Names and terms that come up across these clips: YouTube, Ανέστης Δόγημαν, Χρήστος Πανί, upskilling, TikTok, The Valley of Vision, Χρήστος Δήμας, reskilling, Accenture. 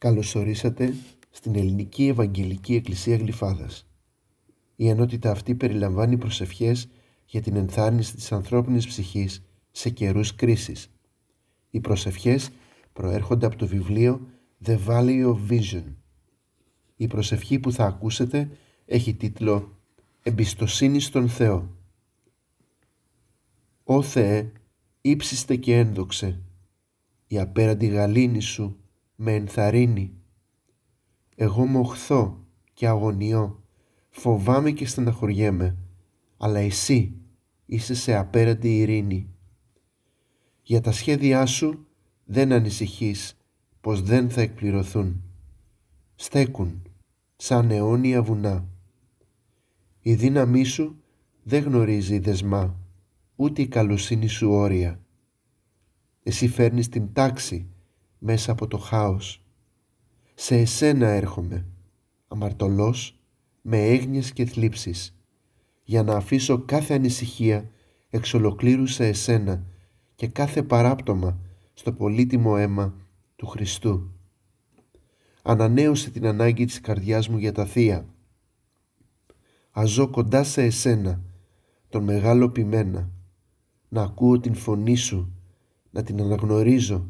Καλώς ορίσατε στην Ελληνική Ευαγγελική Εκκλησία Γλυφάδας. Η ενότητα αυτή περιλαμβάνει προσευχές για την ενθάρρυνση της ανθρώπινης ψυχής σε καιρούς κρίσης. Οι προσευχές προέρχονται από το βιβλίο The Valley of Vision. Η προσευχή που θα ακούσετε έχει τίτλο «Εμπιστοσύνη στον Θεό». «Ω Θεέ, ύψιστε και ένδοξε, η απέραντη γαλήνη σου με ενθαρρύνει. Εγώ μοχθώ και αγωνιώ, φοβάμαι και στεναχωριέμαι, αλλά εσύ είσαι σε απέραντη ειρήνη. Για τα σχέδιά σου δεν ανησυχείς πως δεν θα εκπληρωθούν. Στέκουν σαν αιώνια βουνά. Η δύναμή σου δεν γνωρίζει δεσμά, ούτε η καλοσύνη σου όρια. Εσύ φέρνεις την τάξη μέσα από το χάος. Σε εσένα έρχομαι, αμαρτωλός, με έγνοιες και θλίψεις, για να αφήσω κάθε ανησυχία εξ ολοκλήρου σε εσένα και κάθε παράπτωμα στο πολύτιμο αίμα του Χριστού. Ανανέωσε την ανάγκη της καρδιάς μου για τα θεία. Ας ζω κοντά σε εσένα, τον μεγάλο ποιμένα, να ακούω την φωνή σου, να την αναγνωρίζω,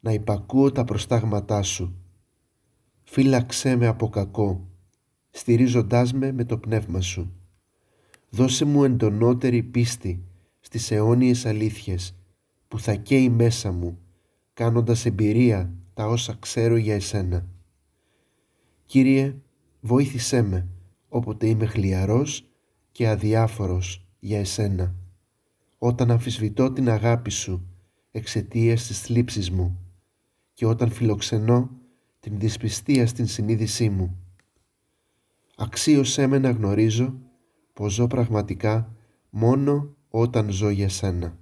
να υπακούω τα προστάγματά σου. Φύλαξέ με από κακό, στηρίζοντάς με με το πνεύμα σου. Δώσε μου εντονότερη πίστη στις αιώνιες αλήθειες που θα καίει μέσα μου, κάνοντας εμπειρία τα όσα ξέρω για εσένα. Κύριε, βοήθησέ με όποτε είμαι χλιαρός και αδιάφορος για εσένα, όταν αμφισβητώ την αγάπη σου εξαιτίας της θλίψης μου και όταν φιλοξενώ την δυσπιστία στην συνείδησή μου. Αξίωσέ με να γνωρίζω πως ζω πραγματικά μόνο όταν ζω για σένα.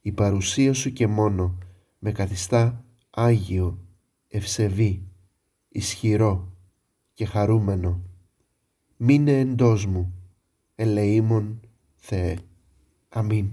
Η παρουσία σου και μόνο με καθιστά άγιο, ευσεβή, ισχυρό και χαρούμενο. Μείνε εντός μου, ελεήμον Θεέ. Αμήν.